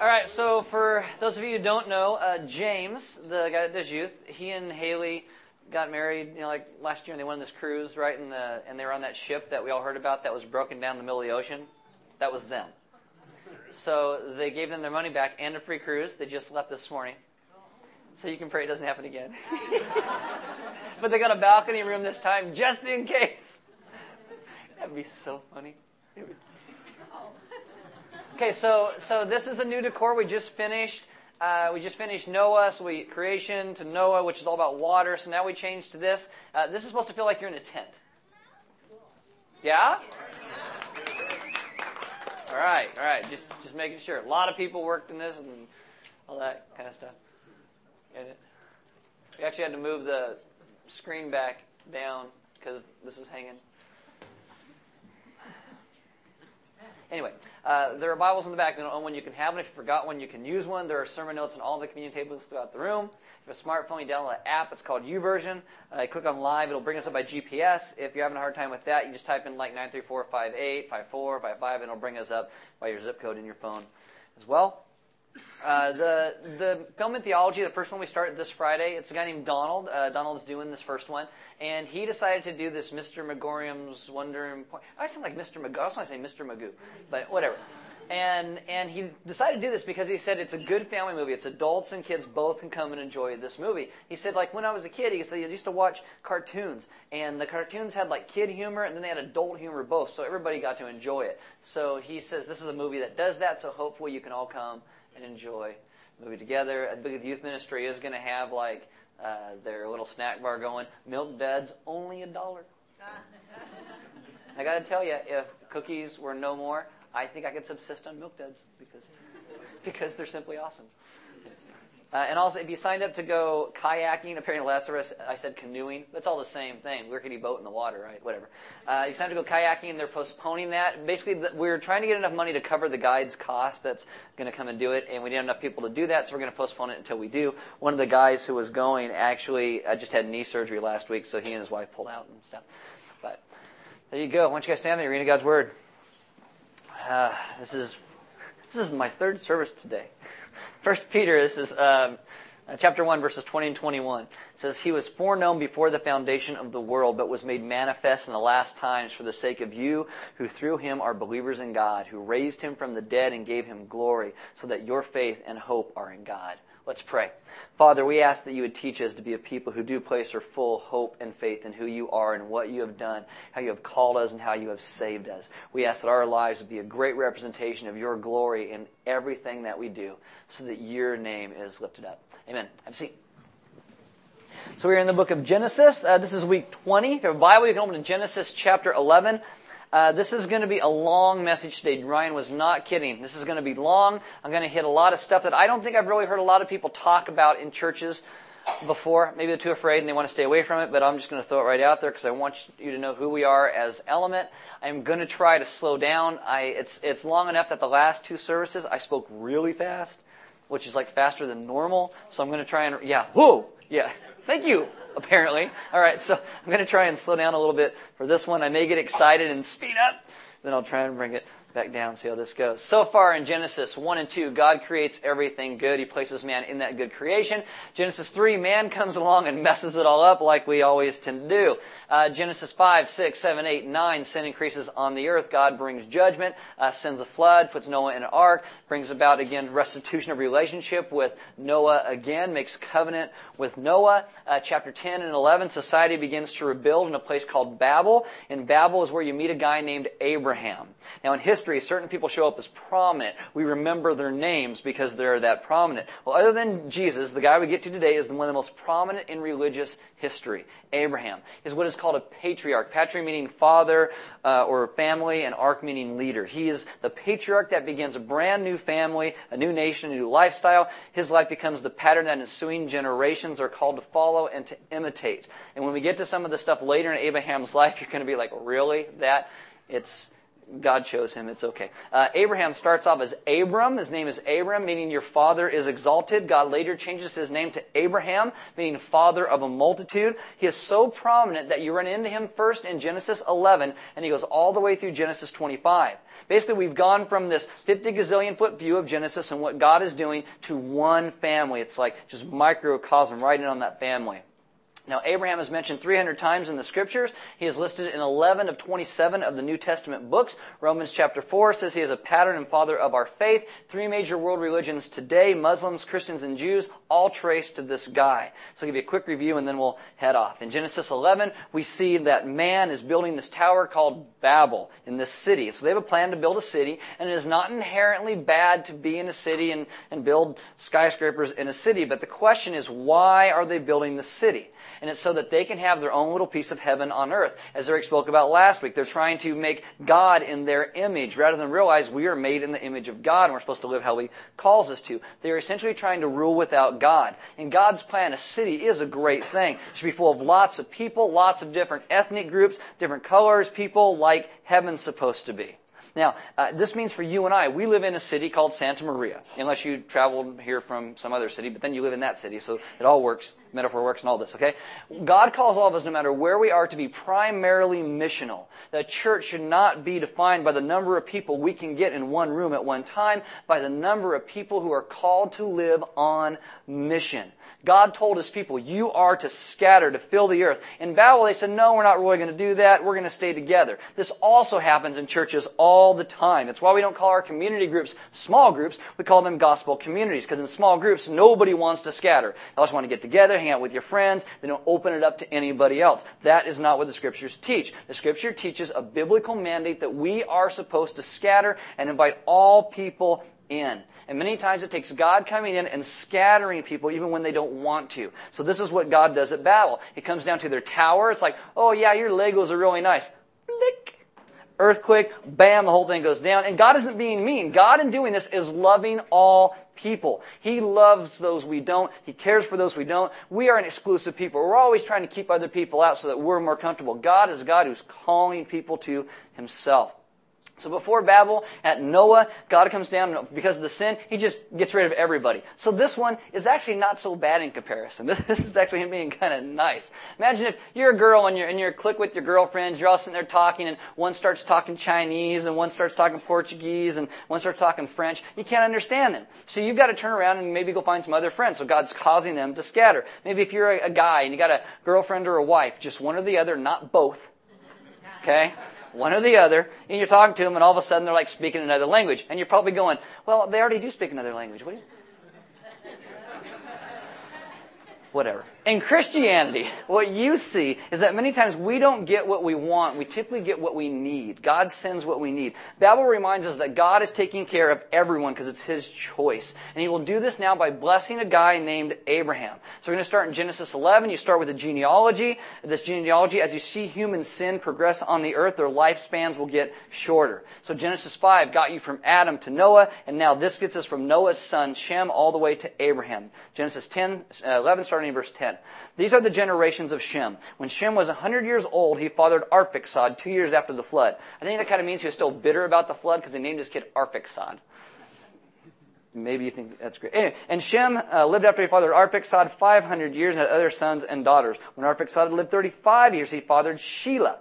All right, so for those of you who don't know, James, the guy that does youth, he and Haley got married, like last year, and they went on this cruise, right? And they were on that ship that we all heard about that was broken down in the middle of the ocean. That was them. So they gave them their money back and a free cruise. They just left this morning. So you can pray it doesn't happen again. But they got a balcony room this time just in case. That'd be so funny. Okay, so this is the new decor we just finished. We just finished Noah, so we creation to Noah, which is all about water. So now we change to this. This is supposed to feel like you're in a tent. Yeah? All right. Just making sure. A lot of people worked in this and all that kind of stuff. We actually had to move the screen back down because this is hanging. Anyway, there are Bibles in the back. If you don't own one, you can have one. If you forgot one, you can use one. There are sermon notes on all the communion tables throughout the room. If you have a smartphone, you download an app. It's called YouVersion. Click on Live. It'll bring us up by GPS. If you're having a hard time with that, you just type in like 93458, 54, 55, and it'll bring us up by your zip code in your phone as well. The film and theology, the first one we start this Friday, it's a guy named Donald. Donald's doing this first one, and he decided to do this Mr. McGorriam's Wondering Point. I sound like Mr. McGoo. I also want to say Mr. McGoo, but whatever. And he decided to do this because he said it's a good family movie. It's adults and kids both can come and enjoy this movie. He said, like, when I was a kid, he said, I used to watch cartoons. And the cartoons had, like, kid humor, and then they had adult humor both, so everybody got to enjoy it. So he says this is a movie that does that, so hopefully you can all come and enjoy the movie together. I believe the youth ministry is going to have, like, their little snack bar going. Milk Duds, only $1. I got to tell you, if cookies were no more, I think I could subsist on Milk Duds because they're simply awesome. And also, if you signed up to go kayaking, apparently last service I said canoeing. That's all the same thing. We're going to boat in the water, right? Whatever. You signed up to go kayaking, and they're postponing that. Basically, we're trying to get enough money to cover the guide's cost that's going to come and do it, and we didn't have enough people to do that, so we're going to postpone it until we do. One of the guys who was going actually just had knee surgery last week, so he and his wife pulled out and stuff. But there you go. Why don't you guys stand there and read God's Word? This is my third service today. 1 Peter, this is chapter 1, verses 20 and 21. It says, He was foreknown before the foundation of the world, but was made manifest in the last times for the sake of you, who through him are believers in God, who raised him from the dead and gave him glory, so that your faith and hope are in God. Let's pray. Father, we ask that you would teach us to be a people who do place our full hope and faith in who you are and what you have done, how you have called us, and how you have saved us. We ask that our lives would be a great representation of your glory in everything that we do, so that your name is lifted up. Amen. Have a seat. So we're in the book of Genesis. This is week 20. If you have a Bible, you can open to Genesis chapter 11. This is going to be a long message today. Ryan was not kidding. This is going to be long. I'm going to hit a lot of stuff that I don't think I've really heard a lot of people talk about in churches before. Maybe they're too afraid and they want to stay away from it, but I'm just going to throw it right out there because I want you to know who we are as Element. I'm going to try to slow down. It's long enough that the last two services I spoke really fast, which is like faster than normal. So I'm going to try and, thank you. Apparently. All right, so I'm going to try and slow down a little bit for this one. I may get excited and speed up. Then I'll try and bring it back down, see how this goes. So far in Genesis 1 and 2, God creates everything good. He places man in that good creation. Genesis 3, man comes along and messes it all up like we always tend to do. Genesis 5, 6, 7, 8, 9, sin increases on the earth. God brings judgment, sends a flood, puts Noah in an ark, brings about, again, restitution of relationship with Noah again, makes covenant with Noah. Chapter 10 and 11, society begins to rebuild in a place called Babel. And Babel is where you meet a guy named Abraham. Now, in history, certain people show up as prominent. We remember their names because they're that prominent. Well, other than Jesus, the guy we get to today is one of the most prominent in religious history. Abraham is what is called a patriarch. Patriarch meaning father or family, and arch meaning leader. He is the patriarch that begins a brand new family, a new nation, a new lifestyle. His life becomes the pattern that ensuing generations are called to follow and to imitate. And when we get to some of the stuff later in Abraham's life, you're going to be like, really? That? It's God chose him. It's okay. Abraham starts off as Abram. His name is Abram, meaning your father is exalted. God later changes his name to Abraham, meaning father of a multitude. He is so prominent that you run into him first in Genesis 11, and he goes all the way through Genesis 25. Basically, we've gone from this 50 gazillion foot view of Genesis and what God is doing to one family. It's like just microcosm right in on that family. Now, Abraham is mentioned 300 times in the Scriptures. He is listed in 11 of 27 of the New Testament books. Romans chapter 4 says he is a pattern and father of our faith. 3 major world religions today, Muslims, Christians, and Jews, all traced to this guy. So I'll give you a quick review and then we'll head off. In Genesis 11, we see that man is building this tower called Babel in this city. So they have a plan to build a city, and it is not inherently bad to be in a city and build skyscrapers in a city. But the question is, why are they building the city? And it's so that they can have their own little piece of heaven on earth. As Eric spoke about last week, they're trying to make God in their image rather than realize we are made in the image of God and we're supposed to live how He calls us to. They're essentially trying to rule without God. In God's plan, a city is a great thing. It should be full of lots of people, lots of different ethnic groups, different colors, people like heaven's supposed to be. Now, this means for you and I, we live in a city called Santa Maria, unless you traveled here from some other city, but then you live in that city, so it all works, metaphor works and all this, okay? God calls all of us, no matter where we are, to be primarily missional. The church should not be defined by the number of people we can get in one room at one time, by the number of people who are called to live on mission. God told His people, you are to scatter, to fill the earth. In Babel, they said, no, we're not really going to do that. We're going to stay together. This also happens in churches all the time. That's why we don't call our community groups small groups. We call them gospel communities, because in small groups, nobody wants to scatter. They just want to get together, hang out with your friends. They don't open it up to anybody else. That is not what the Scriptures teach. The Scripture teaches a biblical mandate that we are supposed to scatter and invite all people in. And many times it takes God coming in and scattering people even when they don't want to. So this is what God does at Babel. It comes down to their tower. It's like, oh yeah, your Legos are really nice. Blick. Earthquake, bam, the whole thing goes down. And God isn't being mean. God in doing this is loving all people. He loves those we don't. He cares for those we don't. We are an exclusive people. We're always trying to keep other people out so that we're more comfortable. God is God who's calling people to Himself. So before Babel, at Noah, God comes down, and because of the sin, He just gets rid of everybody. So this one is actually not so bad in comparison. This is actually Him being kind of nice. Imagine if you're a girl and you're clique with your girlfriends, you're all sitting there talking, and one starts talking Chinese, and one starts talking Portuguese, and one starts talking French. You can't understand them. So you've got to turn around and maybe go find some other friends. So God's causing them to scatter. Maybe if you're a guy and you got a girlfriend or a wife, just one or the other, not both. Okay? One or the other, and you're talking to them, and all of a sudden they're like speaking another language. And you're probably going, well, they already do speak another language. What do you... Whatever. In Christianity, what you see is that many times we don't get what we want. We typically get what we need. God sends what we need. Babel reminds us that God is taking care of everyone because it's His choice. And He will do this now by blessing a guy named Abraham. So we're going to start in Genesis 11. You start with a genealogy. This genealogy, as you see human sin progress on the earth, their lifespans will get shorter. So Genesis 5 got you from Adam to Noah, and now this gets us from Noah's son Shem all the way to Abraham. Genesis 11, starting in verse 10. These are the generations of Shem. When Shem was 100 years old, he fathered Arphaxad 2 years after the flood. I think that kind of means he was still bitter about the flood because he named his kid Arphaxad. Maybe you think that's great. Anyway, and Shem lived after he fathered Arphaxad 500 years and had other sons and daughters. When Arphaxad lived 35 years, he fathered Shelah.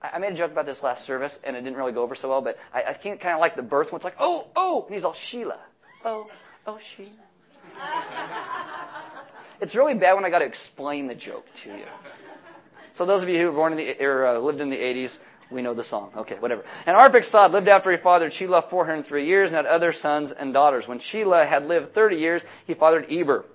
I made a joke about this last service, and it didn't really go over so well, but I think kind of like the birth one. It's like, oh, oh, and he's all Shelah. Oh, oh, Shelah. It's really bad when I got to explain the joke to you. So those of you who were born in the or lived in the 80s, we know the song. Okay, whatever. And Arphaxad lived after he fathered Shelah 403 years and had other sons and daughters. When Shelah had lived 30 years, he fathered Eber.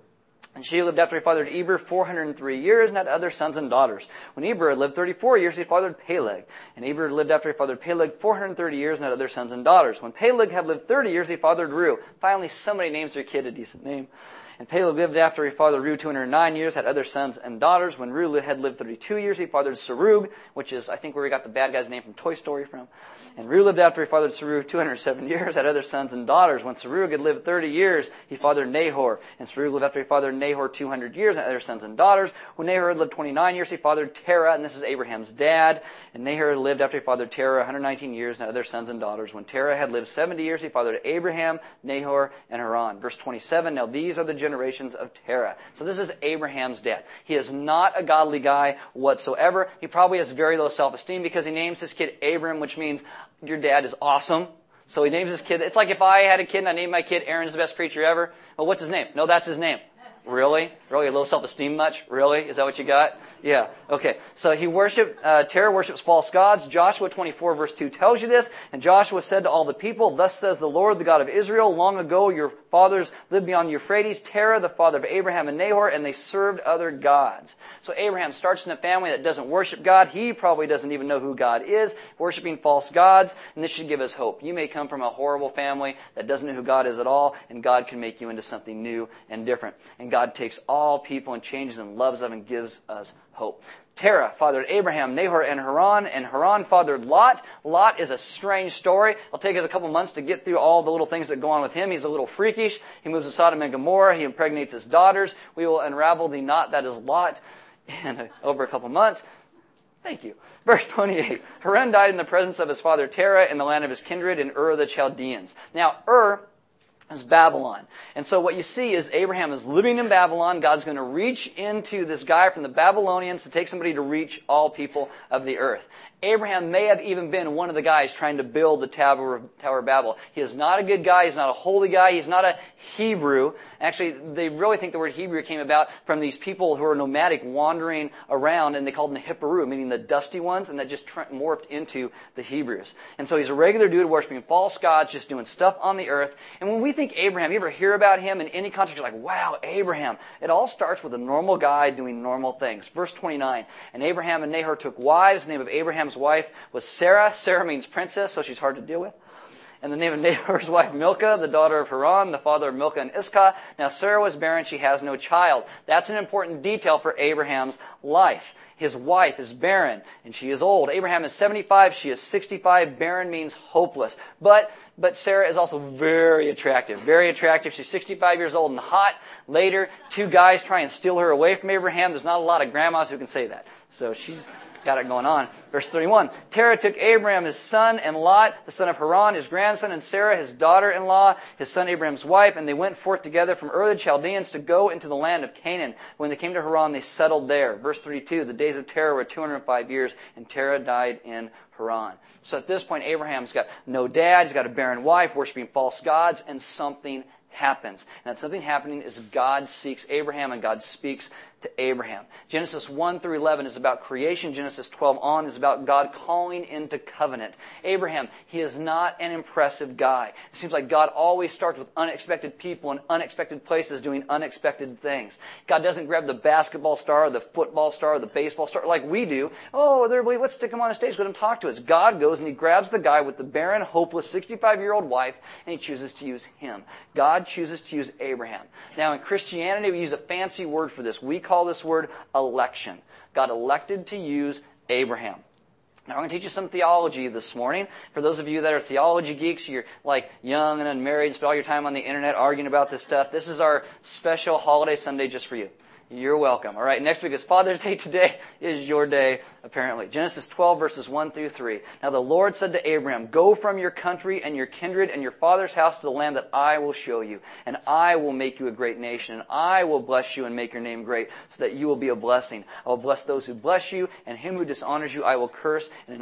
And she lived after he fathered Eber 403 years and had other sons and daughters. When Eber had lived 34 years, he fathered Peleg. And Eber lived after he fathered Peleg 430 years and had other sons and daughters. When Peleg had lived 30 years, he fathered Reu. Finally, somebody names their kid a decent name. And Peleg lived after he fathered Reu 209 years, had other sons and daughters. When Reu had lived 32 years, he fathered Serug, which is, I think, where we got the bad guy's name from Toy Story from. And Reu lived after he fathered Serug 207 years, had other sons and daughters. When Serug had lived 30 years, he fathered Nahor. And Serug lived after he fathered Nahor 200 years and other sons and daughters. When Nahor lived 29 years, he fathered Terah, and this is Abraham's dad. And Nahor lived after he fathered Terah 119 years and other sons and daughters. When Terah had lived 70 years, he fathered Abraham, Nahor, and Haran. Verse 27, now these are the generations of Terah. So this is Abraham's dad. He is not a godly guy whatsoever. He probably has very low self-esteem because he names his kid Abram, which means your dad is awesome. So he names his kid. It's like if I had a kid and I named my kid Aaron's the best preacher ever. Well, what's his name? No, that's his name. Really? Really? Low self-esteem much? Really? Is that what you got? Yeah. Okay. So he worshipped, Terah worships false gods. Joshua 24 verse 2 tells you this. And Joshua said to all the people, thus says the Lord, the God of Israel, long ago your fathers lived beyond the Euphrates, Terah, the father of Abraham and Nahor, and they served other gods. So Abraham starts in a family that doesn't worship God. He probably doesn't even know who God is, worshiping false gods. And this should give us hope. You may come from a horrible family that doesn't know who God is at all, and God can make you into something new and different. And God takes all people and changes and loves them and gives us hope. Terah fathered Abraham, Nahor, and Haran fathered Lot. Lot is a strange story. It'll take us a couple months to get through all the little things that go on with him. He's a little freakish. He moves to Sodom and Gomorrah. He impregnates his daughters. We will unravel the knot that is Lot in over a couple months. Thank you. Verse 28. Haran died in the presence of his father Terah in the land of his kindred in Ur of the Chaldeans. Now, Ur is Babylon. And so what you see is Abraham is living in Babylon. God's going to reach into this guy from the Babylonians to take somebody to reach all people of the earth. Abraham may have even been one of the guys trying to build the Tower of Babel. He is not a good guy. He's not a holy guy. He's not a Hebrew. Actually, they really think the word Hebrew came about from these people who are nomadic wandering around, and they called them the Hipperu, meaning the dusty ones, and that just morphed into the Hebrews. And so he's a regular dude worshiping false gods, just doing stuff on the earth. And when we think Abraham, you ever hear about him in any context, you're like, wow, Abraham. It all starts with a normal guy doing normal things. Verse 29, and Abraham and Nahor took wives. The name of Abraham's wife was Sarah. Sarah means princess, so she's hard to deal with. And the name of Nahor's wife, Milcah, the daughter of Haran, the father of Milcah and Iscah. Now Sarah was barren, she has no child. That's an important detail for Abraham's life. His wife is barren, and she is old. Abraham is 75, she is 65. Barren means hopeless. But Sarah is also very attractive, very attractive. She's 65 years old and hot. Later, two guys try and steal her away from Abraham. There's not a lot of grandmas who can say that. So she's got it going on. Verse 31, Terah took Abraham, his son, and Lot, the son of Haran, his grandson, and Sarah, his daughter-in-law, his son Abraham's wife, and they went forth together from Ur the Chaldeans to go into the land of Canaan. When they came to Haran, they settled there. Verse 32, the days of Terah were 205 years, and Terah died in Haran. So at this point, Abraham's got no dad, he's got a barren wife, worshiping false gods, and something happens. And that something happening is God seeks Abraham, and God speaks to Abraham. Genesis 1 through 11 is about creation. Genesis 12 on is about God calling into covenant. Abraham, he is not an impressive guy. It seems like God always starts with unexpected people in unexpected places doing unexpected things. God doesn't grab the basketball star, the football star, the baseball star like we do. Oh, let's stick him on a stage, let him talk to us. God goes and he grabs the guy with the barren, hopeless 65-year-old wife, and he chooses to use him. God chooses to use Abraham. Now in Christianity, we use a fancy word for this. We call this word election. God elected to use Abraham. Now, I'm going to teach you some theology this morning. For those of you that are theology geeks, you're like young and unmarried, spend all your time on the internet arguing about this stuff. This is our special holiday Sunday just for you. You're welcome. All right, next week is Father's Day. Today is your day, apparently. Genesis 12, verses 1 through 3. Now the Lord said to Abraham, go from your country and your kindred and your father's house to the land that I will show you, and I will make you a great nation, and I will bless you and make your name great, so that you will be a blessing. I will bless those who bless you, and him who dishonors you I will curse, and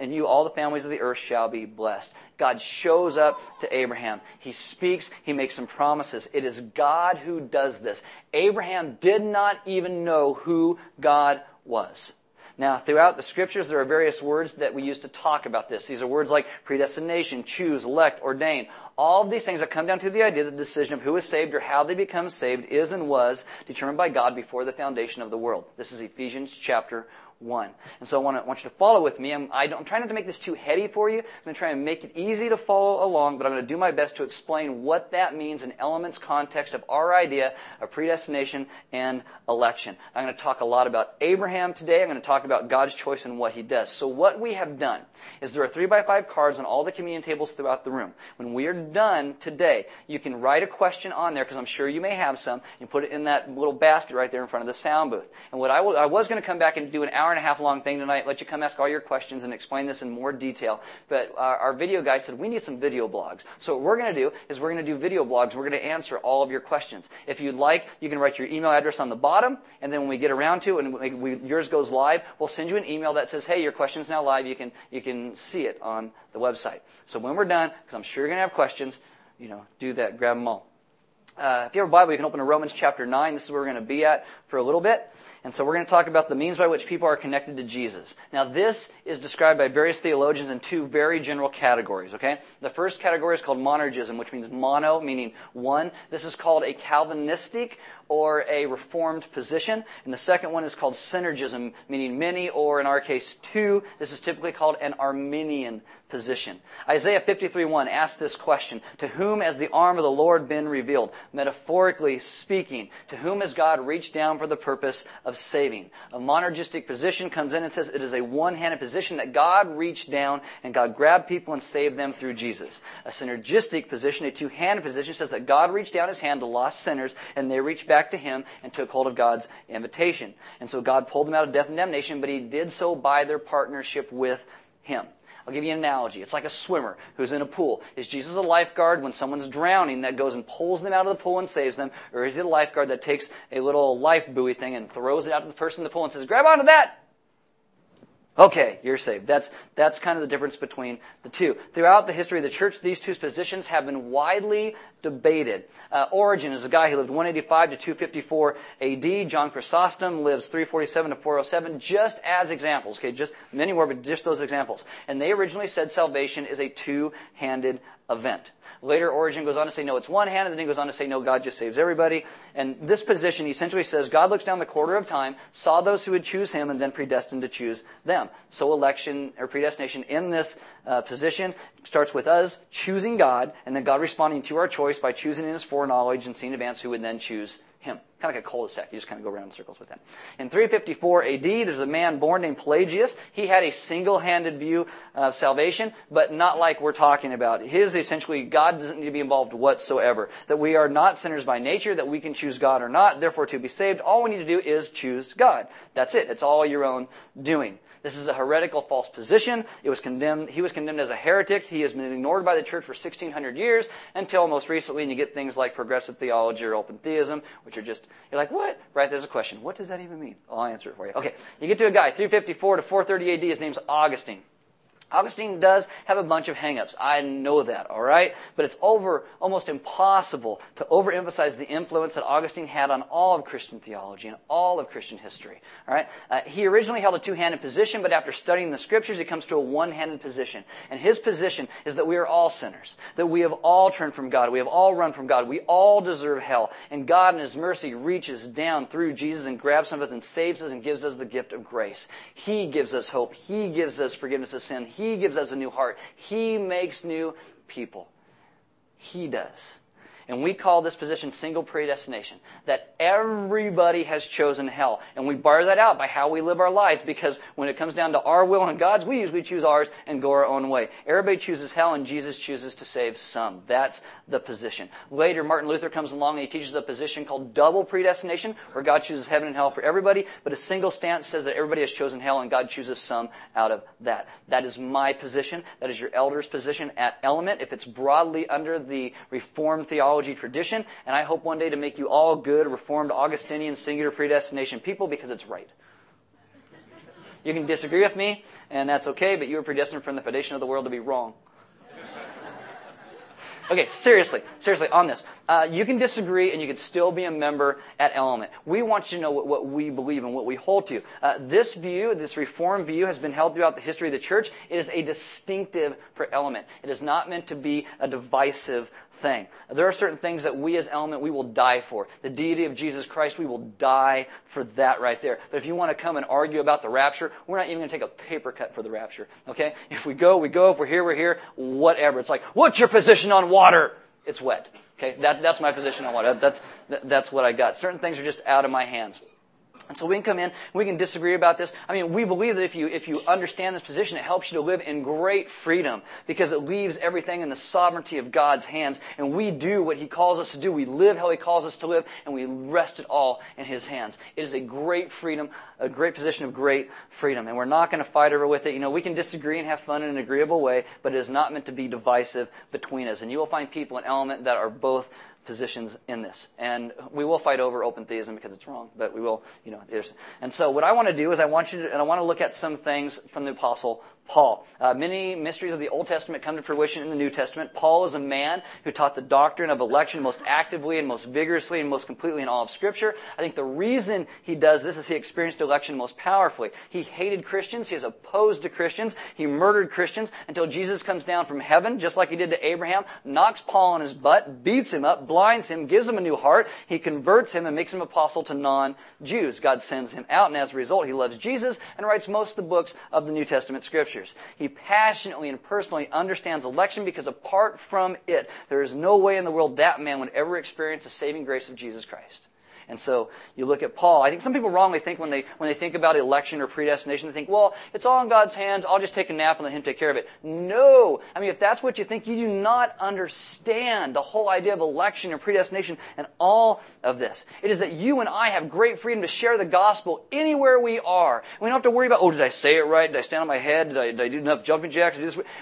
in you all the families of the earth shall be blessed. God shows up to Abraham. He speaks. He makes some promises. It is God who does this. Abraham did not even know who God was. Now, throughout the Scriptures, there are various words that we use to talk about this. These are words like predestination, choose, elect, ordain. All of these things that come down to the idea that the decision of who is saved or how they become saved is and was determined by God before the foundation of the world. This is Ephesians chapter 1. 1. And so I want you to follow with me. I'm trying not to make this too heady for you. I'm going to try and make it easy to follow along, but I'm going to do my best to explain what that means in Element's context of our idea of predestination and election. I'm going to talk a lot about Abraham today. I'm going to talk about God's choice and what he does. So what we have done is there are 3x5 cards on all the communion tables throughout the room. When we are done today, you can write a question on there, because I'm sure you may have some, and put it in that little basket right there in front of the sound booth. And what I was going to come back and do an hour-and-a-half long thing tonight, let you come ask all your questions and explain this in more detail. But our video guy said, we need some video blogs. So what we're going to do is we're going to do video blogs. We're going to answer all of your questions. If you'd like, you can write your email address on the bottom, and then when we get around to it and yours goes live, we'll send you an email that says, hey, your question's now live. You can see it on the website. So when we're done, because I'm sure you're going to have questions, do that. Grab them all. If you have a Bible, you can open to Romans chapter 9. This is where we're going to be at for a little bit. And so we're going to talk about the means by which people are connected to Jesus. Now, this is described by various theologians in two very general categories, okay? The first category is called monergism, which means mono, meaning one. This is called a Calvinistic or a Reformed position. And the second one is called synergism, meaning many, or in our case, two. This is typically called an Arminian position. Isaiah 53:1 asks this question, to whom has the arm of the Lord been revealed? Metaphorically speaking, to whom has God reached down for the purpose of saving? A monergistic position comes in and says it is a one-handed position that God reached down and God grabbed people and saved them through Jesus. A synergistic position, a two-handed position, says that God reached down his hand to lost sinners and they reached back to him and took hold of God's invitation. And so God pulled them out of death and damnation, but he did so by their partnership with him. I'll give you an analogy. It's like a swimmer who's in a pool. Is Jesus a lifeguard when someone's drowning that goes and pulls them out of the pool and saves them? Or is he a lifeguard that takes a little life buoy thing and throws it out to the person in the pool and says, grab onto that? Okay, you're saved. That's kind of the difference between the two. Throughout the history of the church, these two positions have been widely debated. Origen is a guy who lived 185 to 254 AD. John Chrysostom lives 347 to 407, just as examples. Okay, just many more, but just those examples. And they originally said salvation is a two-handed event. Later, Origen goes on to say, no, it's one-handed, and then he goes on to say, no, God just saves everybody. And this position essentially says, God looks down the corridor of time, saw those who would choose him, and then predestined to choose them. So election or predestination in this position starts with us choosing God, and then God responding to our choice by choosing in his foreknowledge and seeing in advance who would then choose him. Kind of like a cul-de-sac. You just kind of go around in circles with that. In 354 AD, there's a man born named Pelagius. He had a single-handed view of salvation, but not like we're talking about. His essentially, God doesn't need to be involved whatsoever. That we are not sinners by nature, that we can choose God or not. Therefore, to be saved, all we need to do is choose God. That's it. It's all your own doing. This is a heretical false position. It was condemned. He was condemned as a heretic. He has been ignored by the church for 1,600 years until most recently, and you get things like progressive theology or open theism, which are just, you're like, what? Right, there's a question. What does that even mean? I'll answer it for you. Okay, you get to a guy, 354 to 430 AD. His name's Augustine. Augustine does have a bunch of hang-ups. I know that, all right? But it's almost impossible to overemphasize the influence that Augustine had on all of Christian theology and all of Christian history, all right? He originally held a two-handed position, but after studying the Scriptures, he comes to a one-handed position. And his position is that we are all sinners, that we have all turned from God, we have all run from God, we all deserve hell, and God in his mercy reaches down through Jesus and grabs some of us and saves us and gives us the gift of grace. He gives us hope. He gives us forgiveness of sin. He gives us a new heart. He makes new people. He does. And we call this position single predestination, that everybody has chosen hell. And we bar that out by how we live our lives, because when it comes down to our will and God's, we usually choose ours and go our own way. Everybody chooses hell, and Jesus chooses to save some. That's the position. Later, Martin Luther comes along and he teaches a position called double predestination, where God chooses heaven and hell for everybody, but a single stance says that everybody has chosen hell and God chooses some out of that. That is my position. That is your elder's position at Element. If it's broadly under the Reformed theology, tradition, and I hope one day to make you all good, Reformed, Augustinian, singular predestination people, because it's right. You can disagree with me, and that's okay, but you were predestined from the foundation of the world to be wrong. Okay, seriously, on this. You can disagree and you can still be a member at Element. We want you to know what we believe and what we hold to. This view, this Reformed view, has been held throughout the history of the church. It is a distinctive for Element. It is not meant to be a divisive thing. There are certain things that we as Element, we will die for. The deity of Jesus Christ, we will die for that right there. But if you want to come and argue about the rapture, we're not even going to take a paper cut for the rapture. Okay? If we go, we go. If we're here, we're here. Whatever. It's like, what's your position on water? It's wet. Okay? That's my position on water. That's what I got. Certain things are just out of my hands. And so we can come in, we can disagree about this. I mean, we believe that if you understand this position, it helps you to live in great freedom because it leaves everything in the sovereignty of God's hands. And we do what He calls us to do. We live how He calls us to live, and we rest it all in His hands. It is a great freedom, a great position of great freedom. And we're not going to fight over with it. You know, we can disagree and have fun in an agreeable way, but it is not meant to be divisive between us. And you will find people in Element that are both positions in this. And we will fight over open theism because it's wrong, but we will, you know. And so what I want to do is I want to look at some things from the Apostle Paul. Many mysteries of the Old Testament come to fruition in the New Testament. Paul is a man who taught the doctrine of election most actively and most vigorously and most completely in all of Scripture. I think the reason he does this is he experienced election most powerfully. He hated Christians. He is opposed to Christians. He murdered Christians until Jesus comes down from heaven, just like he did to Abraham, knocks Paul on his butt, beats him up, blinds him, gives him a new heart. He converts him and makes him apostle to non-Jews. God sends him out, and as a result, he loves Jesus and writes most of the books of the New Testament Scripture. He passionately and personally understands election because apart from it, there is no way in the world that man would ever experience the saving grace of Jesus Christ. And so you look at Paul. I think some people wrongly think when they think about election or predestination, they think, well, it's all in God's hands. I'll just take a nap and let Him take care of it. No. I mean, if that's what you think, you do not understand the whole idea of election and predestination and all of this. It is that you and I have great freedom to share the gospel anywhere we are. We don't have to worry about, oh, did I say it right? Did I stand on my head? Did I do enough jumping jacks?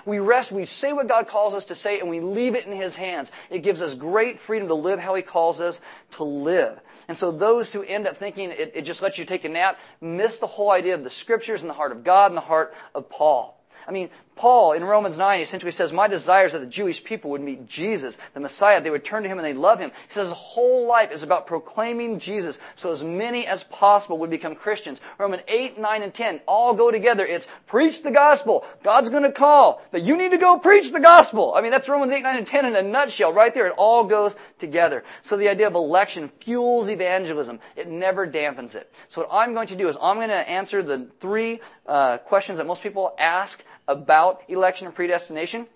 We rest. We say what God calls us to say, and we leave it in His hands. It gives us great freedom to live how He calls us to live. And so those who end up thinking it just lets you take a nap miss the whole idea of the Scriptures and the heart of God and the heart of Paul. I mean, Paul in Romans 9 essentially says, my desire is that the Jewish people would meet Jesus, the Messiah. They would turn to Him and they'd love Him. He says his whole life is about proclaiming Jesus so as many as possible would become Christians. Romans 8, 9, and 10 all go together. It's preach the gospel. God's going to call, but you need to go preach the gospel. I mean, that's Romans 8, 9, and 10 in a nutshell right there. It all goes together. So the idea of election fuels evangelism. It never dampens it. So what I'm going to do is I'm going to answer the three questions that most people ask about election and predestination.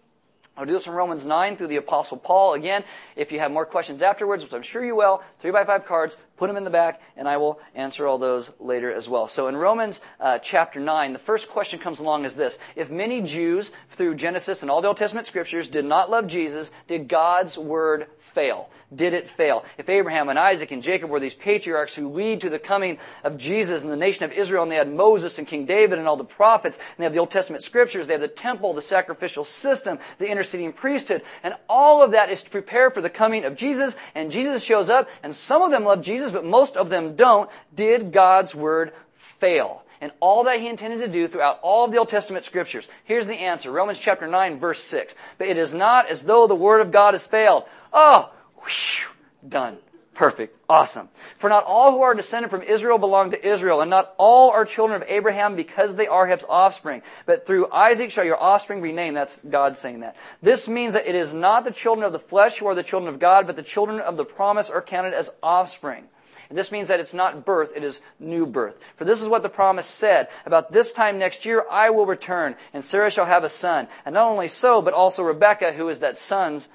I'll do this from Romans 9 through the Apostle Paul. Again, if you have more questions afterwards, which I'm sure you will, 3x5 cards, put them in the back, and I will answer all those later as well. So in Romans chapter 9, the first question comes along as this. If many Jews, through Genesis and all the Old Testament Scriptures, did not love Jesus, did God's word fail? Did it fail? If Abraham and Isaac and Jacob were these patriarchs who lead to the coming of Jesus and the nation of Israel, and they had Moses and King David and all the prophets, and they have the Old Testament Scriptures, they have the temple, the sacrificial system, the interceding priesthood, and all of that is to prepare for the coming of Jesus, and Jesus shows up, and some of them love Jesus, but most of them don't. Did God's word fail? And all that He intended to do throughout all of the Old Testament Scriptures. Here's the answer. Romans chapter 9, verse 6. But it is not as though the word of God has failed. Oh, whew, done. Perfect. Awesome. For not all who are descended from Israel belong to Israel, and not all are children of Abraham because they are his offspring. But through Isaac shall your offspring be named. That's God saying that. This means that it is not the children of the flesh who are the children of God, but the children of the promise are counted as offspring. And this means that it's not birth, it is new birth. For this is what the promise said, about this time next year I will return, and Sarah shall have a son. And not only so, but also Rebekah, who is that son's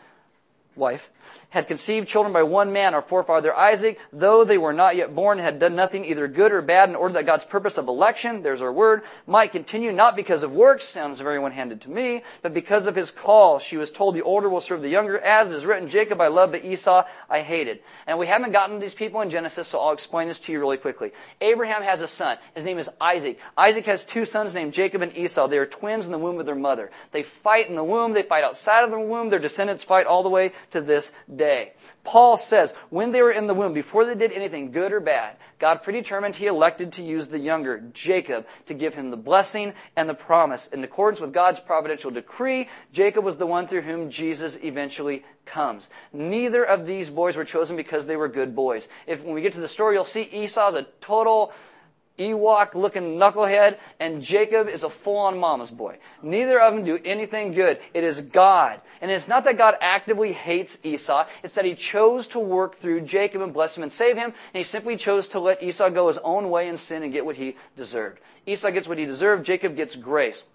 wife, had conceived children by one man, our forefather Isaac, though they were not yet born, had done nothing either good or bad in order that God's purpose of election, there's our word, might continue, not because of works, sounds very one-handed to me, but because of his call. She was told the older will serve the younger, as is written, Jacob I loved, but Esau I hated. And we haven't gotten to these people in Genesis, so I'll explain this to you really quickly. Abraham has a son. His name is Isaac. Isaac has two sons named Jacob and Esau. They are twins in the womb of their mother. They fight in the womb. They fight outside of the womb. Their descendants fight all the way to this day. Paul says, when they were in the womb, before they did anything good or bad, God predetermined He elected to use the younger, Jacob, to give him the blessing and the promise. In accordance with God's providential decree, Jacob was the one through whom Jesus eventually comes. Neither of these boys were chosen because they were good boys. When we get to the story, you'll see Esau's a total Ewok-looking knucklehead, and Jacob is a full-on mama's boy. Neither of them do anything good. It is God. And it's not that God actively hates Esau. It's that he chose to work through Jacob and bless him and save him, and he simply chose to let Esau go his own way and sin and get what he deserved. Esau gets what he deserved. Jacob gets grace.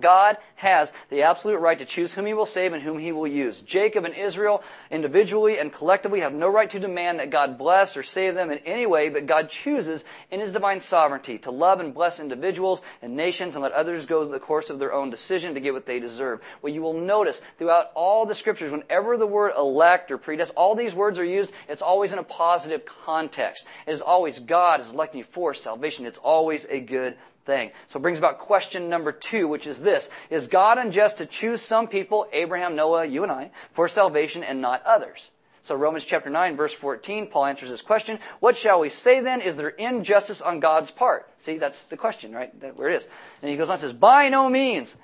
God has the absolute right to choose whom he will save and whom he will use. Jacob and Israel individually and collectively have no right to demand that God bless or save them in any way, but God chooses in his divine sovereignty to love and bless individuals and nations and let others go the course of their own decision to get what they deserve. What you will notice throughout all the scriptures, whenever the word elect or predestined, all these words are used, it's always in a positive context. It is always God is electing you for salvation. It's always a good thing. So it brings about question number 2, which is this. Is God unjust to choose some people, Abraham, Noah, you and I, for salvation and not others? So Romans chapter 9, verse 14, Paul answers this question. What shall we say then? Is there injustice on God's part? See, that's the question, right? That's where it is. And he goes on and says, by no means.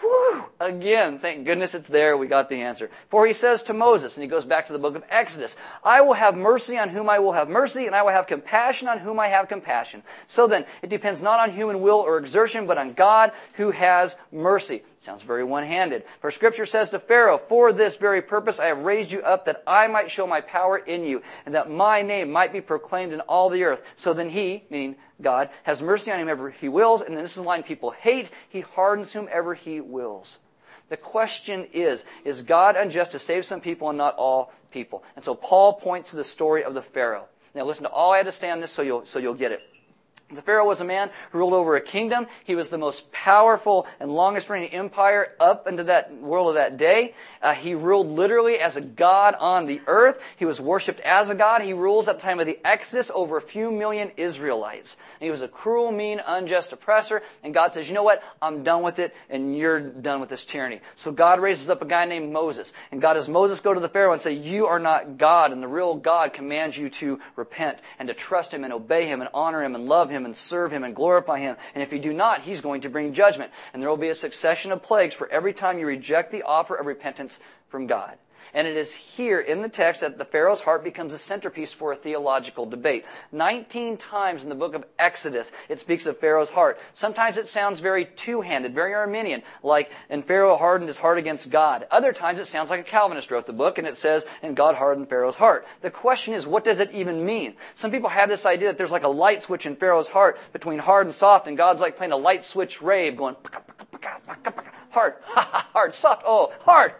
Whew! Again, thank goodness it's there. We got the answer. For he says to Moses, and he goes back to the book of Exodus, I will have mercy on whom I will have mercy, and I will have compassion on whom I have compassion. So then, it depends not on human will or exertion, but on God who has mercy. Sounds very one-handed. For Scripture says to Pharaoh, for this very purpose I have raised you up, that I might show my power in you, and that my name might be proclaimed in all the earth. So then he, meaning God, has mercy on whomever he wills, and then this is the line people hate, he hardens whomever he wills. The question is God unjust to save some people and not all people? And so Paul points to the story of the Pharaoh. Now listen to all I had to say on this so you'll get it. The Pharaoh was a man who ruled over a kingdom. He was the most powerful and longest reigning empire up into that world of that day. He ruled literally as a god on the earth. He was worshipped as a god. He rules at the time of the Exodus over a few million Israelites. And he was a cruel, mean, unjust oppressor. And God says, you know what? I'm done with it, and you're done with this tyranny. So God raises up a guy named Moses. And God has Moses go to the Pharaoh and say, you are not God, and the real God commands you to repent and to trust him and obey him and honor him and love him and serve him and glorify him. And if you do not, he's going to bring judgment. And there will be a succession of plagues for every time you reject the offer of repentance from God. And it is here in the text that the Pharaoh's heart becomes a centerpiece for a theological debate. 19 times in the book of Exodus, it speaks of Pharaoh's heart. Sometimes it sounds very two-handed, very Arminian, like, and Pharaoh hardened his heart against God. Other times it sounds like a Calvinist wrote the book, and it says, and God hardened Pharaoh's heart. The question is, what does it even mean? Some people have this idea that there's like a light switch in Pharaoh's heart between hard and soft, and God's like playing a light switch rave, going, hard, hard, soft, oh, hard.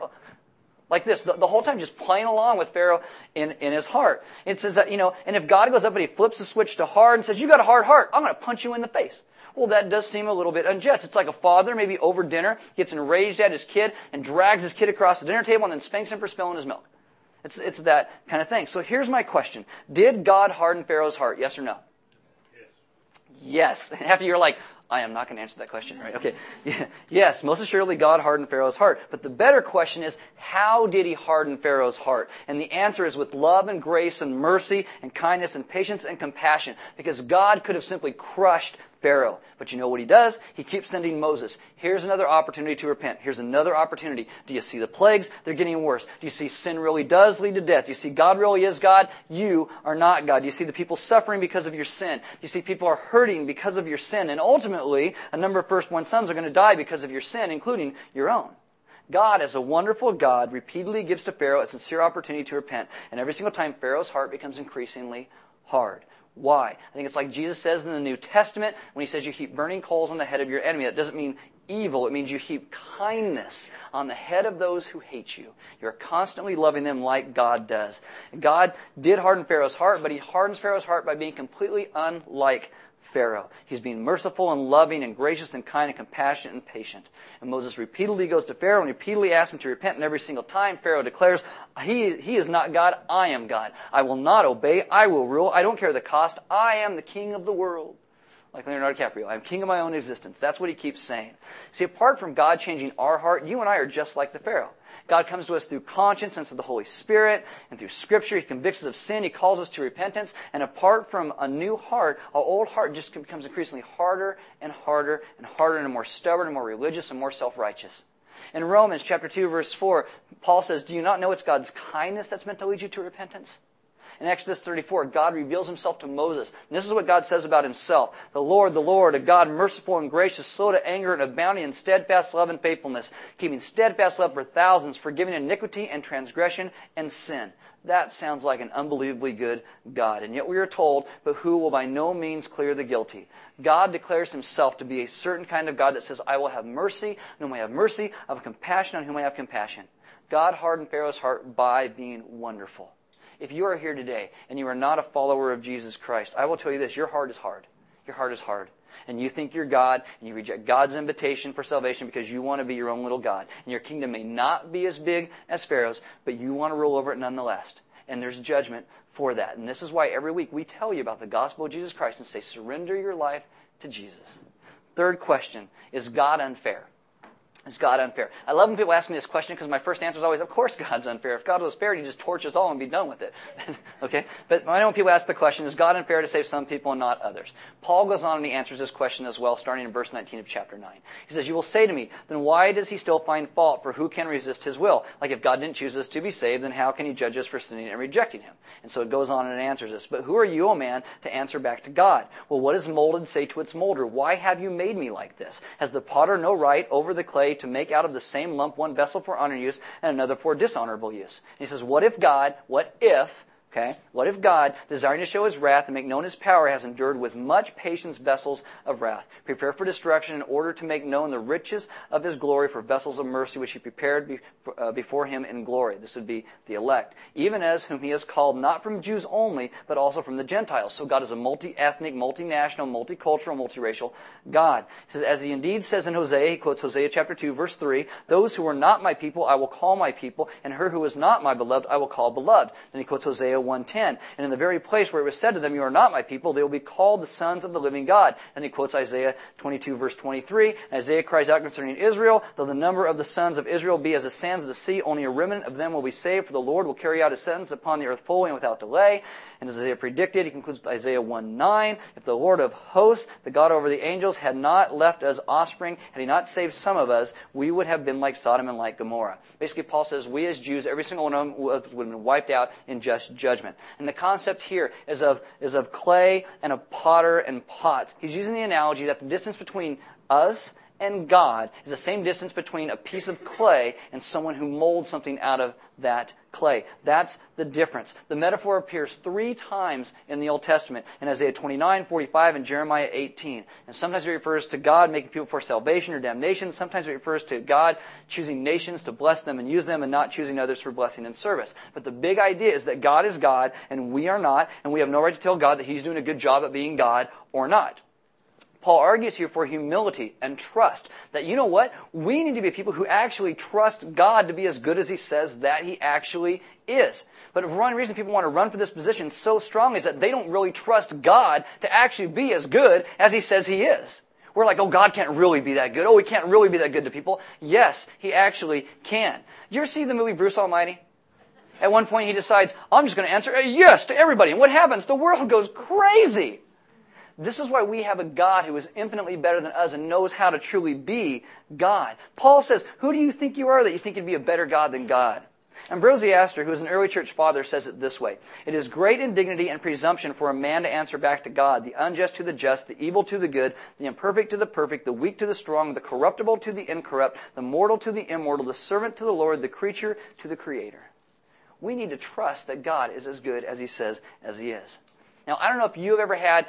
Like this, the whole time just playing along with Pharaoh in his heart. It says that, you know, and if God goes up and he flips the switch to hard and says, you got a hard heart, I'm going to punch you in the face. Well, that does seem a little bit unjust. It's like a father, maybe over dinner, gets enraged at his kid and drags his kid across the dinner table and then spanks him for spilling his milk. It's that kind of thing. So here's my question. Did God harden Pharaoh's heart? Yes or no? Yes. Yes. After you're like, I am not going to answer that question, right? Okay. Yeah. Yes, most assuredly God hardened Pharaoh's heart. But the better question is, how did he harden Pharaoh's heart? And the answer is with love and grace and mercy and kindness and patience and compassion. Because God could have simply crushed Pharaoh. But you know what he does? He keeps sending Moses. Here's another opportunity to repent. Here's another opportunity. Do you see the plagues? They're getting worse. Do you see sin really does lead to death? Do you see God really is God? You are not God. Do you see the people suffering because of your sin? Do you see people are hurting because of your sin? And ultimately, a number of firstborn sons are going to die because of your sin, including your own. God, as a wonderful God, repeatedly gives to Pharaoh a sincere opportunity to repent. And every single time, Pharaoh's heart becomes increasingly hard. Why? I think it's like Jesus says in the New Testament when he says you heap burning coals on the head of your enemy. That doesn't mean evil. It means you heap kindness on the head of those who hate you. You're constantly loving them like God does. And God did harden Pharaoh's heart, but he hardens Pharaoh's heart by being completely unlike Pharaoh. He's being merciful and loving and gracious and kind and compassionate and patient. And Moses repeatedly goes to Pharaoh and repeatedly asks him to repent. And every single time, Pharaoh declares, He is not God. I am God. I will not obey. I will rule. I don't care the cost. I am the king of the world. Like Leonardo DiCaprio. I am king of my own existence. That's what he keeps saying. See, apart from God changing our heart, you and I are just like the Pharaoh. God comes to us through conscience and through the Holy Spirit and through Scripture. He convicts us of sin. He calls us to repentance. And apart from a new heart, our old heart just becomes increasingly harder and harder and harder and more stubborn and more religious and more self-righteous. In Romans chapter 2, verse 4, Paul says, do you not know it's God's kindness that's meant to lead you to repentance? In Exodus 34, God reveals himself to Moses. And this is what God says about himself. The Lord, a God merciful and gracious, slow to anger and abounding in steadfast love and faithfulness, keeping steadfast love for thousands, forgiving iniquity and transgression and sin. That sounds like an unbelievably good God. And yet we are told, but who will by no means clear the guilty? God declares himself to be a certain kind of God that says, I will have mercy on whom I have mercy, I will have compassion on whom I have compassion. God hardened Pharaoh's heart by being wonderful. If you are here today and you are not a follower of Jesus Christ, I will tell you this, your heart is hard. Your heart is hard. And you think you're God, and you reject God's invitation for salvation because you want to be your own little God. And your kingdom may not be as big as Pharaoh's, but you want to rule over it nonetheless. And there's judgment for that. And this is why every week we tell you about the gospel of Jesus Christ and say, surrender your life to Jesus. Third question, is God unfair? Is God unfair? I love when people ask me this question because my first answer is always, of course God's unfair. If God was fair, he'd just torch us all and be done with it. Okay? But I know when people ask the question, is God unfair to save some people and not others? Paul goes on and he answers this question as well, starting in verse 19 of chapter 9. He says, you will say to me, then why does he still find fault, for who can resist his will? Like if God didn't choose us to be saved, then how can he judge us for sinning and rejecting him? And so it goes on and it answers this. But who are you, O man, to answer back to God? Well, what does molded say to its molder? Why have you made me like this? Has the potter no right over the clay to make out of the same lump one vessel for honor use and another for dishonorable use? And he says, what if God, desiring to show his wrath and make known his power, has endured with much patience vessels of wrath, prepared for destruction in order to make known the riches of his glory for vessels of mercy which he prepared before him in glory. This would be the elect. Even as whom he has called not from Jews only, but also from the Gentiles. So God is a multi-ethnic, multinational, multicultural, multiracial God. He says, as he indeed says in Hosea, he quotes Hosea chapter 2, verse 3, those who are not my people I will call my people, and her who is not my beloved I will call beloved. Then he quotes Hosea 1:10, and in the very place where it was said to them, you are not my people, they will be called the sons of the living God. And he quotes Isaiah 22, verse 23, and Isaiah cries out concerning Israel, though the number of the sons of Israel be as the sands of the sea, only a remnant of them will be saved, for the Lord will carry out his sentence upon the earth fully and without delay. And as Isaiah predicted, he concludes with Isaiah 1:9, if the Lord of hosts, the God over the angels, had not left us offspring, had he not saved some of us, we would have been like Sodom and like Gomorrah. Basically, Paul says, we as Jews, every single one of them would have been wiped out in just judgment. And the concept here is of clay and of potter and pots. He's using the analogy that the distance between us and God is the same distance between a piece of clay and someone who molds something out of that clay. That's the difference. The metaphor appears three times in the Old Testament, in Isaiah 29, 45, and Jeremiah 18. And sometimes it refers to God making people for salvation or damnation. Sometimes it refers to God choosing nations to bless them and use them and not choosing others for blessing and service. But the big idea is that God is God and we are not, and we have no right to tell God that he's doing a good job at being God or not. Paul argues here for humility and trust. That, you know what? We need to be people who actually trust God to be as good as he says that he actually is. But for one reason people want to run for this position so strongly is that they don't really trust God to actually be as good as he says he is. We're like, oh, God can't really be that good. Oh, he can't really be that good to people. Yes, he actually can. Did you ever see the movie Bruce Almighty? At one point he decides, I'm just going to answer yes to everybody. And what happens? The world goes crazy. This is why we have a God who is infinitely better than us and knows how to truly be God. Paul says, who do you think you are that you think you'd be a better God than God? Ambrosiaster, who is an early church father, says it this way. It is great indignity and presumption for a man to answer back to God, the unjust to the just, the evil to the good, the imperfect to the perfect, the weak to the strong, the corruptible to the incorrupt, the mortal to the immortal, the servant to the Lord, the creature to the Creator. We need to trust that God is as good as he says as he is. Now, I don't know if you've ever had,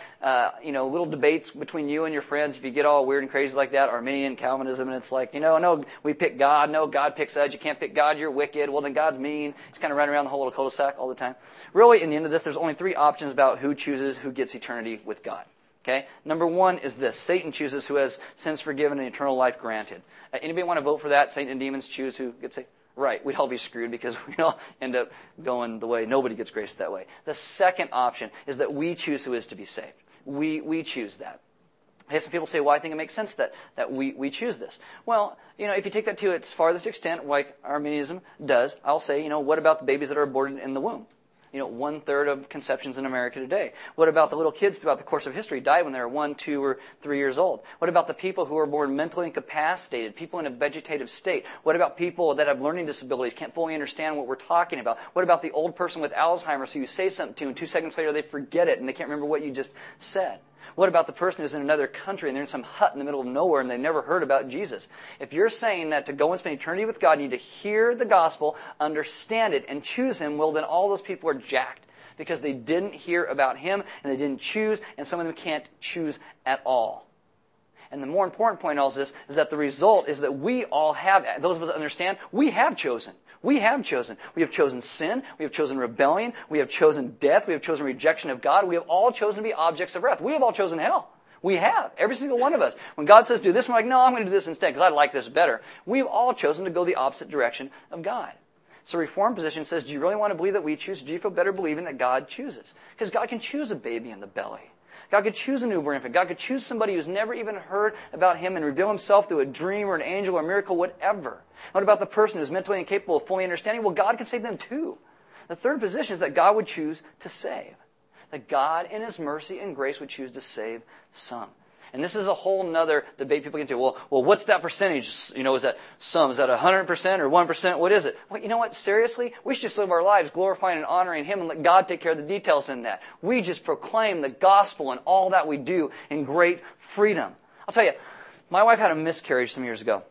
little debates between you and your friends. If you get all weird and crazy like that, Arminian, Calvinism, and it's like, no, we pick God. No, God picks us. You can't pick God. You're wicked. Well, then God's mean. Just kind of run around the whole little cul-de-sac all the time. Really, in the end of this, there's only three options about who chooses who gets eternity with God. Okay? Number one is this. Satan chooses who has sins forgiven and eternal life granted. Anybody want to vote for that? Satan and demons choose who gets saved? Right, we'd all be screwed because we'd all end up going the way nobody gets graced that way. The second option is that we choose who is to be saved. We choose that. Hey, some people say, well, I think it makes sense that we choose this. Well, if you take that to its farthest extent, like Arminianism does, I'll say, what about the babies that are aborted in the womb? 1/3 of conceptions in America today. What about the little kids throughout the course of history died when they were 1, 2, or 3 years old? What about the people who were born mentally incapacitated, people in a vegetative state? What about people that have learning disabilities, can't fully understand what we're talking about? What about the old person with Alzheimer's who you say something to and 2 seconds later they forget it and they can't remember what you just said? What about the person who's in another country and they're in some hut in the middle of nowhere and they've never heard about Jesus? If you're saying that to go and spend eternity with God, you need to hear the gospel, understand it, and choose Him, well, then all those people are jacked because they didn't hear about Him and they didn't choose, and some of them can't choose at all. And the more important point of all this is that the result is that we all have, those of us that understand, we have chosen. We have chosen. We have chosen sin. We have chosen rebellion. We have chosen death. We have chosen rejection of God. We have all chosen to be objects of wrath. We have all chosen hell. We have. Every single one of us. When God says do this, we're like, no, I'm going to do this instead because I like this better. We've all chosen to go the opposite direction of God. So Reformed position says, do you really want to believe that we choose? Do you feel better believing that God chooses? Because God can choose a baby in the belly. God could choose a newborn infant. God could choose somebody who's never even heard about Him and reveal Himself through a dream or an angel or a miracle, whatever. What about the person who's mentally incapable of fully understanding? Well, God could save them too. The third position is that God would choose to save. That God in His mercy and grace would choose to save some. And this is a whole other debate people get into. Well, what's that percentage? Is that some? Is that 100% or 1%? What is it? Well, you know what? Seriously, we should just live our lives glorifying and honoring Him and let God take care of the details in that. We just proclaim the gospel in all that we do in great freedom. I'll tell you, my wife had a miscarriage some years ago.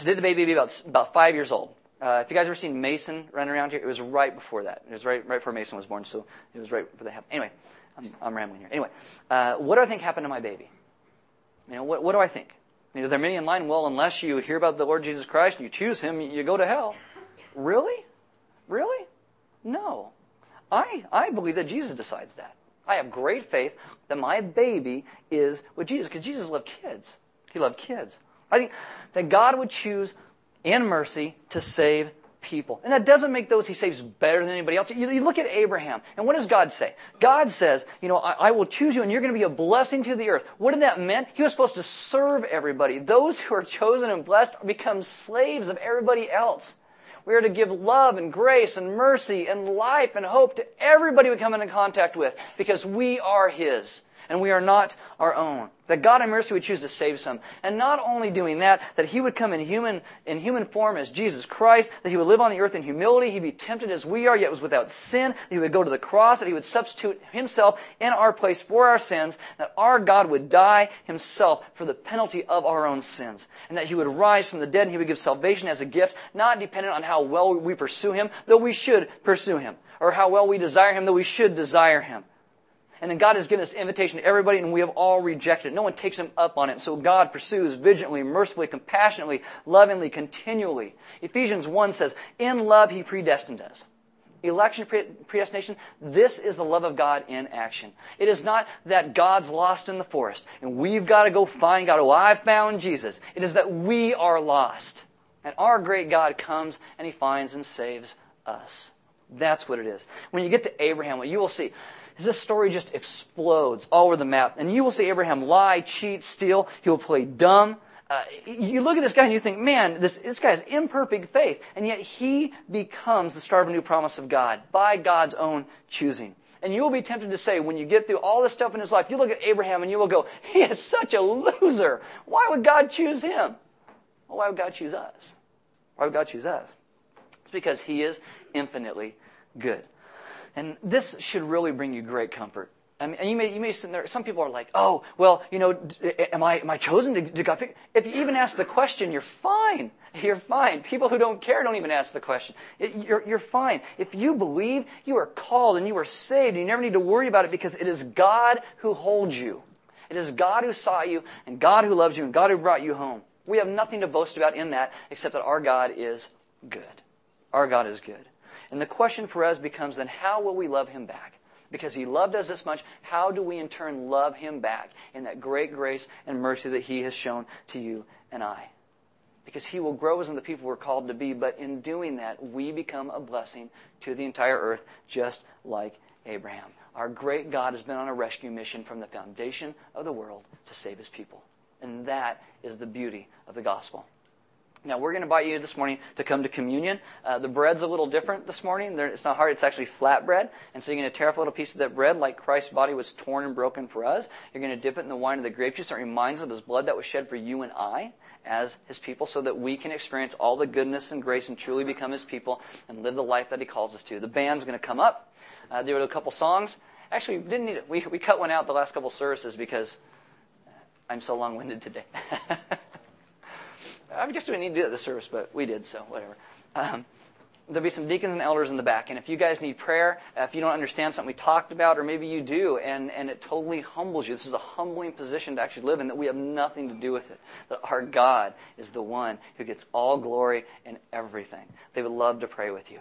She did the baby about 5 years old. If you guys ever seen Mason running around here, it was right before that. It was right before Mason was born, so it was right before that happened. Anyway, I'm rambling here. Anyway, what do I think happened to my baby? What do I think? There are many in line, well, unless you hear about the Lord Jesus Christ and you choose Him, you go to hell. Really? No. I believe that Jesus decides that. I have great faith that my baby is with Jesus, because Jesus loved kids. He loved kids. I think that God would choose in mercy to save people. And that doesn't make those He saves better than anybody else. You look at Abraham, and what does God say? God says, I will choose you, and you're going to be a blessing to the earth. What did that mean? He was supposed to serve everybody. Those who are chosen and blessed become slaves of everybody else. We are to give love and grace and mercy and life and hope to everybody we come into contact with, because we are His. And we are not our own. That God in mercy would choose to save some. And not only doing that, that He would come in human form as Jesus Christ, that He would live on the earth in humility, He'd be tempted as we are, yet was without sin, that He would go to the cross, that He would substitute Himself in our place for our sins, that our God would die Himself for the penalty of our own sins, and that He would rise from the dead and He would give salvation as a gift, not dependent on how well we pursue Him, though we should pursue Him, or how well we desire Him, though we should desire Him. And then God has given this invitation to everybody, and we have all rejected it. No one takes Him up on it. So God pursues vigilantly, mercifully, compassionately, lovingly, continually. Ephesians 1 says, in love He predestined us. Election, predestination, this is the love of God in action. It is not that God's lost in the forest, and we've got to go find God. Oh, I found Jesus. It is that we are lost. And our great God comes, and He finds and saves us. That's what it is. When you get to Abraham, what you will see is this story just explodes all over the map. And you will see Abraham lie, cheat, steal. He will play dumb. You look at this guy and you think, man, this guy has imperfect faith. And yet he becomes the star of a new promise of God by God's own choosing. And you will be tempted to say, when you get through all this stuff in his life, you look at Abraham and you will go, he is such a loser. Why would God choose him? Well, why would God choose us? Why would God choose us? It's because He is infinitely good. And this should really bring you great comfort. I mean, and you may sit there. Some people are like, "Oh, well, am I chosen to God pick?" If you even ask the question, you're fine. You're fine. People who don't care don't even ask the question. You're fine. If you believe, you are called and you are saved. You never need to worry about it because it is God who holds you. It is God who saw you and God who loves you and God who brought you home. We have nothing to boast about in that except that our God is good. Our God is good. And the question for us becomes then, how will we love Him back? Because He loved us this much, how do we in turn love Him back in that great grace and mercy that He has shown to you and I? Because He will grow us into the people we're called to be, but in doing that, we become a blessing to the entire earth, just like Abraham. Our great God has been on a rescue mission from the foundation of the world to save His people. And that is the beauty of the gospel. Now, we're going to invite you this morning to come to communion. The bread's a little different this morning. It's not hard. It's actually flat bread. And so you're going to tear off a little piece of that bread like Christ's body was torn and broken for us. You're going to dip it in the wine of the grape juice that reminds us of his blood that was shed for you and I as his people, so that we can experience all the goodness and grace and truly become his people and live the life that he calls us to. The band's going to come up, do a couple songs. Actually, we didn't need it. We cut one out the last couple services because I'm so long-winded today. I guess we didn't need to do it this service, but we did, so whatever. There'll be some deacons and elders in the back, and if you guys need prayer, if you don't understand something we talked about, or maybe you do, and it totally humbles you. This is a humbling position to actually live in, that we have nothing to do with it, that our God is the one who gets all glory and everything. They would love to pray with you.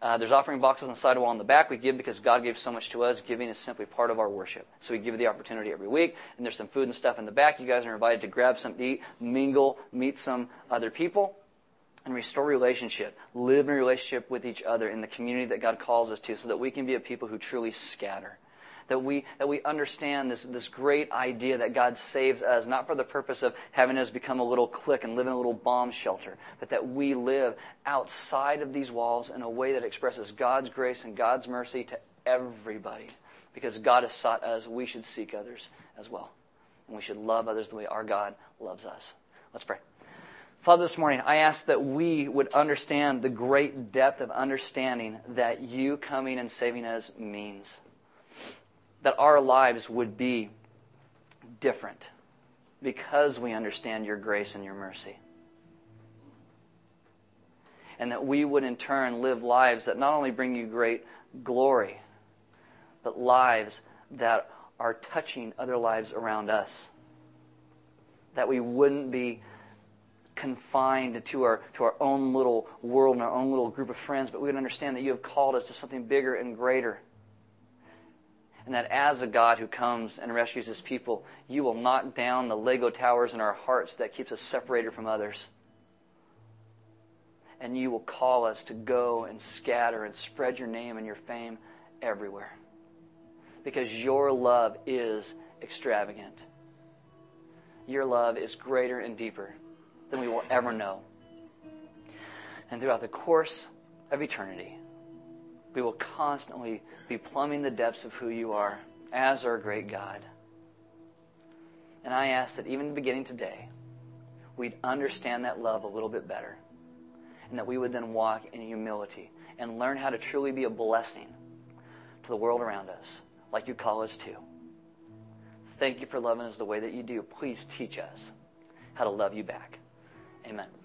There's offering boxes on the side wall in the back. We give because God gave so much to us. Giving is simply part of our worship. So we give the opportunity every week. And there's some food and stuff in the back. You guys are invited to grab something to eat, mingle, meet some other people, and restore relationship. Live in relationship with each other in the community that God calls us to, so that we can be a people who truly scatter. That we understand this great idea that God saves us, not for the purpose of having us become a little clique and live in a little bomb shelter, but that we live outside of these walls in a way that expresses God's grace and God's mercy to everybody. Because God has sought us, we should seek others as well. And we should love others the way our God loves us. Let's pray. Father, this morning, I ask that we would understand the great depth of understanding that you coming and saving us means. That our lives would be different because we understand your grace and your mercy. And that we would in turn live lives that not only bring you great glory, but lives that are touching other lives around us. That we wouldn't be confined to our own little world and our own little group of friends, but we would understand that you have called us to something bigger and greater. And that as a God who comes and rescues his people, you will knock down the Lego towers in our hearts that keeps us separated from others. And you will call us to go and scatter and spread your name and your fame everywhere. Because your love is extravagant. Your love is greater and deeper than we will ever know. And throughout the course of eternity, we will constantly be plumbing the depths of who you are as our great God. And I ask that even beginning today, we'd understand that love a little bit better. And that we would then walk in humility and learn how to truly be a blessing to the world around us, like you call us to. Thank you for loving us the way that you do. Please teach us how to love you back. Amen.